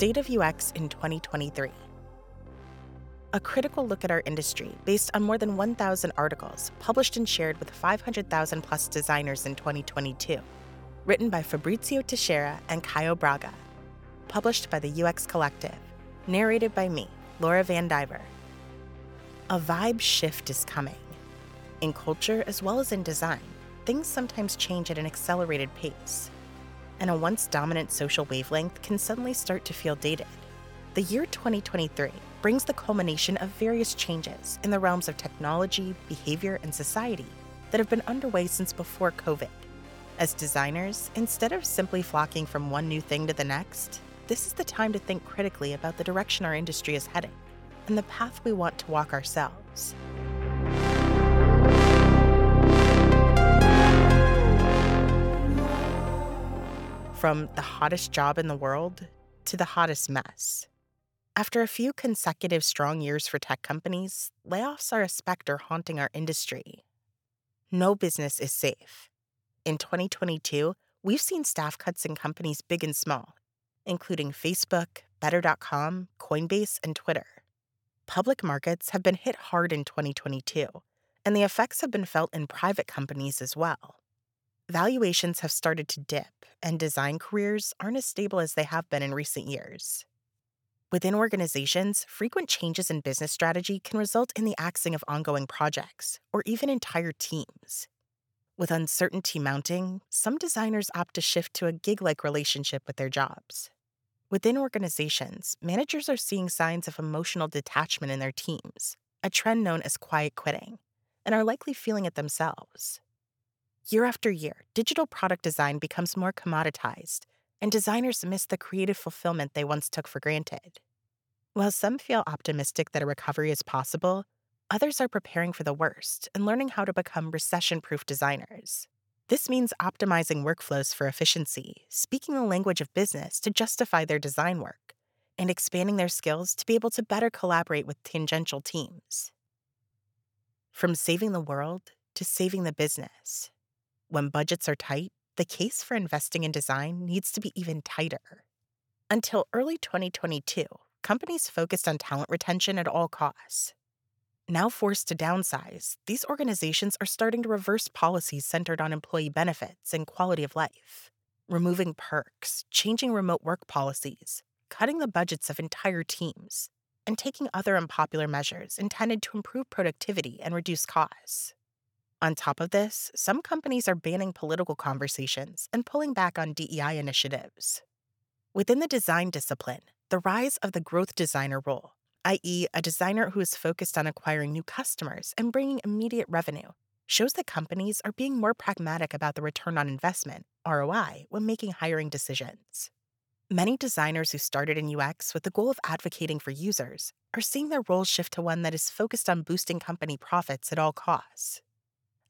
State of UX in 2023. A critical look at our industry based on more than 1,000 articles published and shared with 500,000 plus designers in 2022, written by Fabrizio Teixeira and Caio Braga, published by the UX Collective, narrated by me, Laura Van Diver. A vibe shift is coming. In culture as well as in design, things sometimes change at an accelerated pace, and a once dominant social wavelength can suddenly start to feel dated. The year 2023 brings the culmination of various changes in the realms of technology, behavior, and society that have been underway since before COVID. As designers, instead of simply flocking from one new thing to the next, this is the time to think critically about the direction our industry is heading and the path we want to walk ourselves. From the hottest job in the world to the hottest mess. After a few consecutive strong years for tech companies, layoffs are a specter haunting our industry. No business is safe. In 2022, we've seen staff cuts in companies big and small, including Facebook, Better.com, Coinbase, and Twitter. Public markets have been hit hard in 2022, and the effects have been felt in private companies as well. Valuations have started to dip, and design careers aren't as stable as they have been in recent years. Within organizations, frequent changes in business strategy can result in the axing of ongoing projects, or even entire teams. With uncertainty mounting, some designers opt to shift to a gig-like relationship with their jobs. Within organizations, managers are seeing signs of emotional detachment in their teams, a trend known as quiet quitting, and are likely feeling it themselves. Year after year, digital product design becomes more commoditized, and designers miss the creative fulfillment they once took for granted. While some feel optimistic that a recovery is possible, others are preparing for the worst and learning how to become recession-proof designers. This means optimizing workflows for efficiency, speaking the language of business to justify their design work, and expanding their skills to be able to better collaborate with tangential teams. From saving the world to saving the business. When budgets are tight, the case for investing in design needs to be even tighter. Until early 2022, companies focused on talent retention at all costs. Now forced to downsize, these organizations are starting to reverse policies centered on employee benefits and quality of life, removing perks, changing remote work policies, cutting the budgets of entire teams, and taking other unpopular measures intended to improve productivity and reduce costs. On top of this, some companies are banning political conversations and pulling back on DEI initiatives. Within the design discipline, the rise of the growth designer role, i.e., a designer who is focused on acquiring new customers and bringing immediate revenue, shows that companies are being more pragmatic about the return on investment, ROI, when making hiring decisions. Many designers who started in UX with the goal of advocating for users are seeing their role shift to one that is focused on boosting company profits at all costs.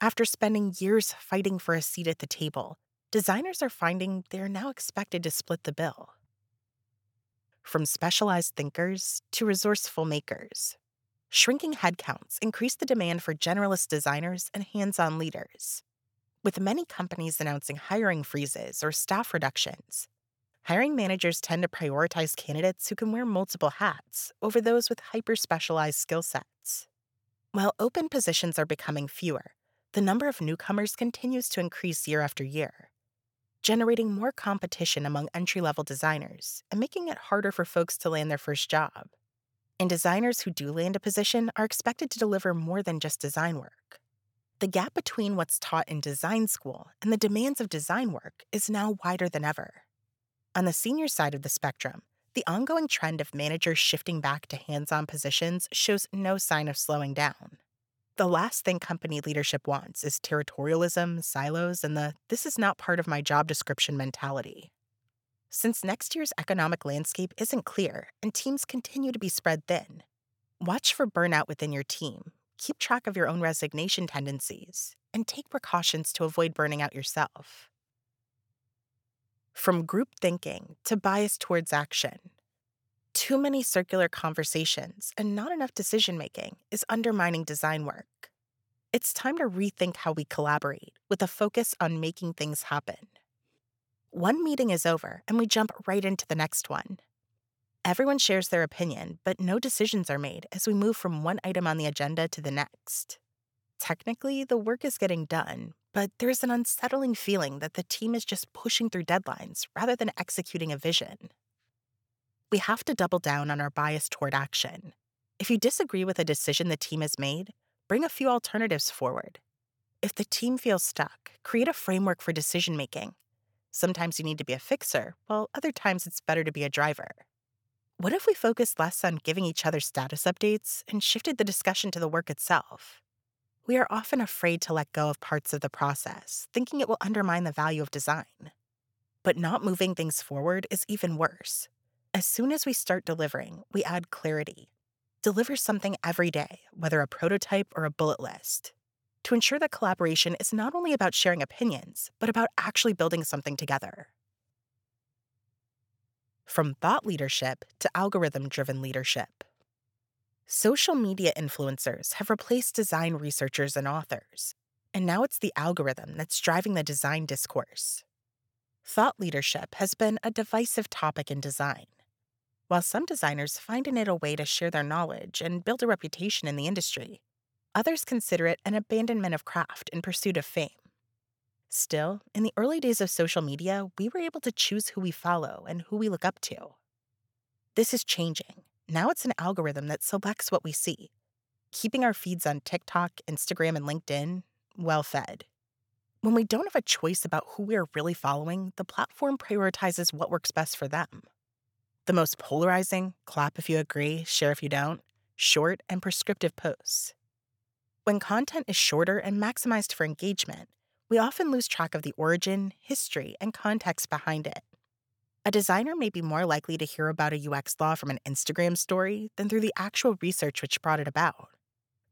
After spending years fighting for a seat at the table, designers are finding they are now expected to split the bill. From specialized thinkers to resourceful makers, shrinking headcounts increase the demand for generalist designers and hands-on leaders. With many companies announcing hiring freezes or staff reductions, hiring managers tend to prioritize candidates who can wear multiple hats over those with hyper-specialized skill sets. While open positions are becoming fewer, the number of newcomers continues to increase year after year, generating more competition among entry-level designers and making it harder for folks to land their first job. And designers who do land a position are expected to deliver more than just design work. The gap between what's taught in design school and the demands of design work is now wider than ever. On the senior side of the spectrum, the ongoing trend of managers shifting back to hands-on positions shows no sign of slowing down. The last thing company leadership wants is territorialism, silos, and the "this is not part of my job description" mentality. Since next year's economic landscape isn't clear and teams continue to be spread thin, watch for burnout within your team, keep track of your own resignation tendencies, and take precautions to avoid burning out yourself. From group thinking to bias towards action. Too many circular conversations and not enough decision-making is undermining design work. It's time to rethink how we collaborate with a focus on making things happen. One meeting is over, and we jump right into the next one. Everyone shares their opinion, but no decisions are made as we move from one item on the agenda to the next. Technically, the work is getting done, but there's an unsettling feeling that the team is just pushing through deadlines rather than executing a vision. We have to double down on our bias toward action. If you disagree with a decision the team has made, bring a few alternatives forward. If the team feels stuck, create a framework for decision-making. Sometimes you need to be a fixer, while other times it's better to be a driver. What if we focused less on giving each other status updates and shifted the discussion to the work itself? We are often afraid to let go of parts of the process, thinking it will undermine the value of design. But not moving things forward is even worse. As soon as we start delivering, we add clarity. Deliver something every day, whether a prototype or a bullet list, to ensure that collaboration is not only about sharing opinions, but about actually building something together. From thought leadership to algorithm-driven leadership. Social media influencers have replaced design researchers and authors, and now it's the algorithm that's driving the design discourse. Thought leadership has been a divisive topic in design. While some designers find in it a way to share their knowledge and build a reputation in the industry, others consider it an abandonment of craft in pursuit of fame. Still, in the early days of social media, we were able to choose who we follow and who we look up to. This is changing. Now it's an algorithm that selects what we see, keeping our feeds on TikTok, Instagram, and LinkedIn well-fed. When we don't have a choice about who we are really following, the platform prioritizes what works best for them. The most polarizing, clap if you agree, share if you don't, short and prescriptive posts. When content is shorter and maximized for engagement, we often lose track of the origin, history, and context behind it. A designer may be more likely to hear about a UX law from an Instagram story than through the actual research which brought it about.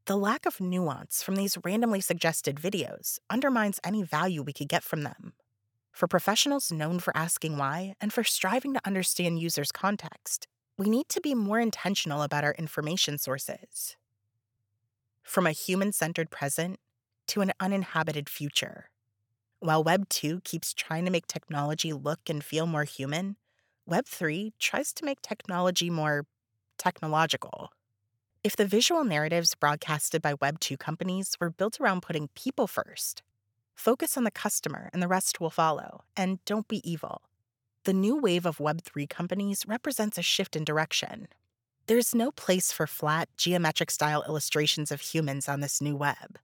The lack of nuance from these randomly suggested videos undermines any value we could get from them. For professionals known for asking why and for striving to understand users' context, we need to be more intentional about our information sources. From a human-centered present to an uninhabited future. While Web 2 keeps trying to make technology look and feel more human, Web 3 tries to make technology more technological. If the visual narratives broadcasted by Web 2 companies were built around putting people first, focus on the customer and the rest will follow, and don't be evil. The new wave of Web 3 companies represents a shift in direction. There is no place for flat, geometric-style illustrations of humans on this new web.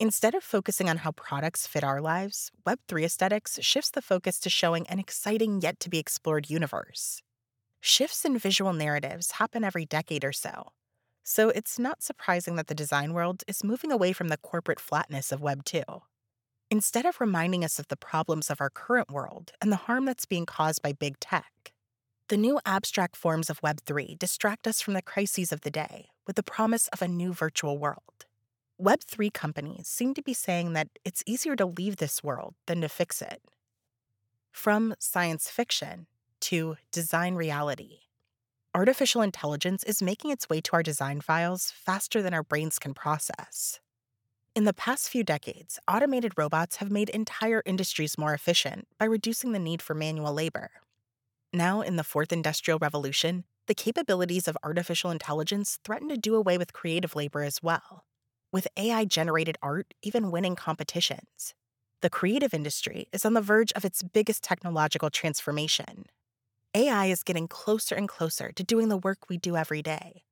Instead of focusing on how products fit our lives, Web 3 aesthetics shifts the focus to showing an exciting yet-to-be-explored universe. Shifts in visual narratives happen every decade or so, so it's not surprising that the design world is moving away from the corporate flatness of Web 2. Instead of reminding us of the problems of our current world and the harm that's being caused by big tech, the new abstract forms of Web 3 distract us from the crises of the day with the promise of a new virtual world. Web 3 companies seem to be saying that it's easier to leave this world than to fix it. From science fiction to design reality, artificial intelligence is making its way to our design files faster than our brains can process. In the past few decades, automated robots have made entire industries more efficient by reducing the need for manual labor. Now, in the fourth industrial revolution, the capabilities of artificial intelligence threaten to do away with creative labor as well, with AI-generated art even winning competitions. The creative industry is on the verge of its biggest technological transformation. AI is getting closer and closer to doing the work we do every day,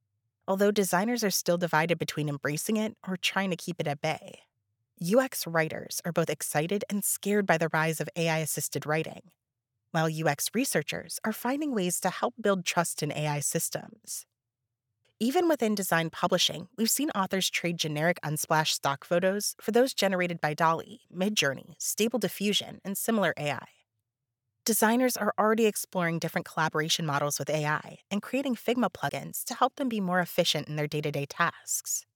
although designers are still divided between embracing it or trying to keep it at bay. UX writers are both excited and scared by the rise of AI-assisted writing, while UX researchers are finding ways to help build trust in AI systems. Even within design publishing, we've seen authors trade generic Unsplash stock photos for those generated by DALL-E, Midjourney, Stable Diffusion, and similar AI. Designers are already exploring different collaboration models with AI and creating Figma plugins to help them be more efficient in their day-to-day tasks.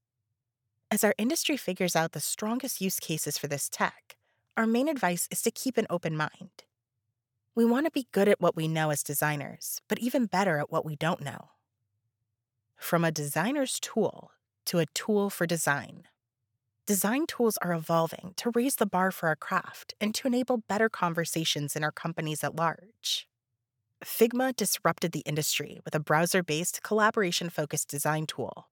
As our industry figures out the strongest use cases for this tech, our main advice is to keep an open mind. We want to be good at what we know as designers, but even better at what we don't know. From a designer's tool to a tool for design. Design tools are evolving to raise the bar for our craft and to enable better conversations in our companies at large. Figma disrupted the industry with a browser-based, collaboration-focused design tool.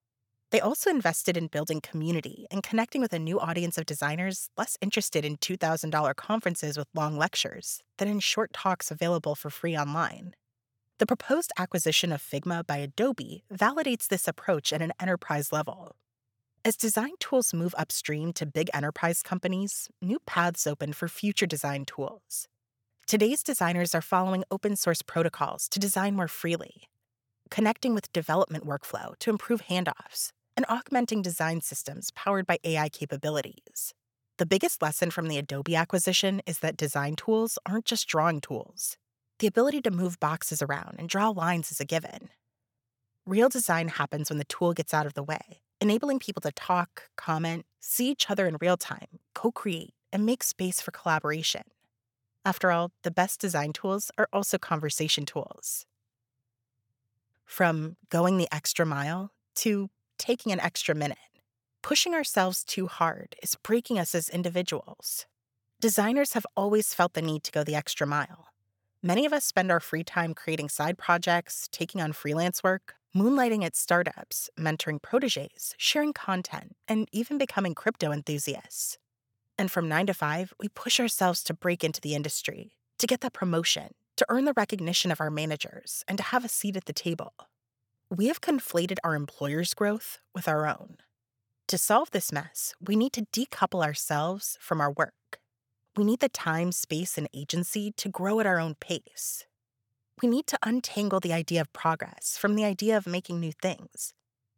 They also invested in building community and connecting with a new audience of designers less interested in $2,000 conferences with long lectures than in short talks available for free online. The proposed acquisition of Figma by Adobe validates this approach at an enterprise level. As design tools move upstream to big enterprise companies, new paths open for future design tools. Today's designers are following open-source protocols to design more freely, connecting with development workflow to improve handoffs, and augmenting design systems powered by AI capabilities. The biggest lesson from the Adobe acquisition is that design tools aren't just drawing tools. The ability to move boxes around and draw lines is a given. Real design happens when the tool gets out of the way, enabling people to talk, comment, see each other in real time, co-create, and make space for collaboration. After all, the best design tools are also conversation tools. From going the extra mile to taking an extra minute. Pushing ourselves too hard is breaking us as individuals. Designers have always felt the need to go the extra mile. Many of us spend our free time creating side projects, taking on freelance work, moonlighting at startups, mentoring protégés, sharing content, and even becoming crypto enthusiasts. And from 9 to 5, we push ourselves to break into the industry, to get that promotion, to earn the recognition of our managers, and to have a seat at the table. We have conflated our employer's growth with our own. To solve this mess, we need to decouple ourselves from our work. We need the time, space, and agency to grow at our own pace. We need to untangle the idea of progress from the idea of making new things,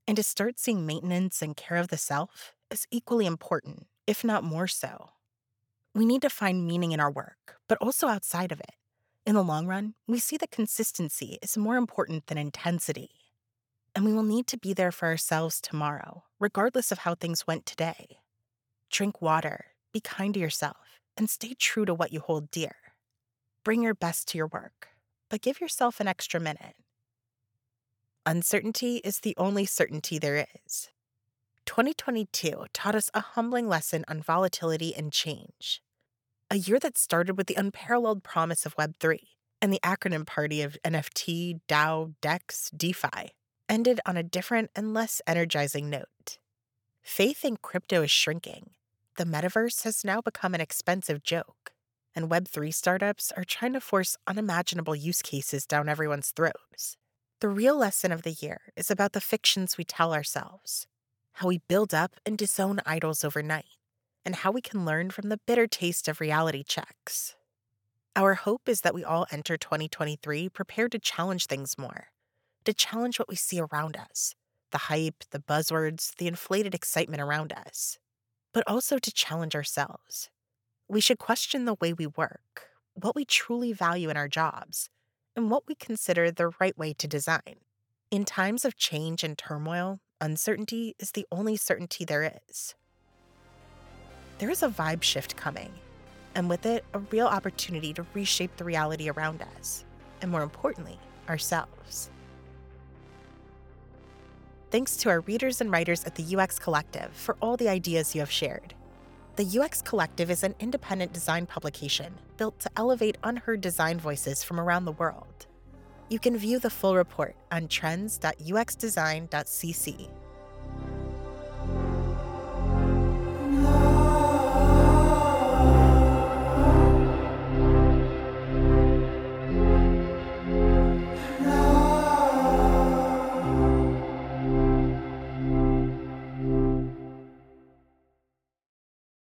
and to start seeing maintenance and care of the self as equally important, if not more so. We need to find meaning in our work, but also outside of it. In the long run, we see that consistency is more important than intensity. And we will need to be there for ourselves tomorrow, regardless of how things went today. Drink water, be kind to yourself, and stay true to what you hold dear. Bring your best to your work, but give yourself an extra minute. Uncertainty is the only certainty there is. 2022 taught us a humbling lesson on volatility and change. A year that started with the unparalleled promise of Web3 and the acronym party of NFT, DAO, DEX, DeFi ended on a different and less energizing note. Faith in crypto is shrinking. The metaverse has now become an expensive joke, and Web3 startups are trying to force unimaginable use cases down everyone's throats. The real lesson of the year is about the fictions we tell ourselves, how we build up and disown idols overnight, and how we can learn from the bitter taste of reality checks. Our hope is that we all enter 2023 prepared to challenge things more, to challenge what we see around us, the hype, the buzzwords, the inflated excitement around us, but also to challenge ourselves. We should question the way we work, what we truly value in our jobs, and what we consider the right way to design. In times of change and turmoil, uncertainty is the only certainty there is. There is a vibe shift coming, and with it, a real opportunity to reshape the reality around us, and more importantly, ourselves. Thanks to our readers and writers at the UX Collective for all the ideas you have shared. The UX Collective is an independent design publication built to elevate unheard design voices from around the world. You can view the full report on trends.uxdesign.cc.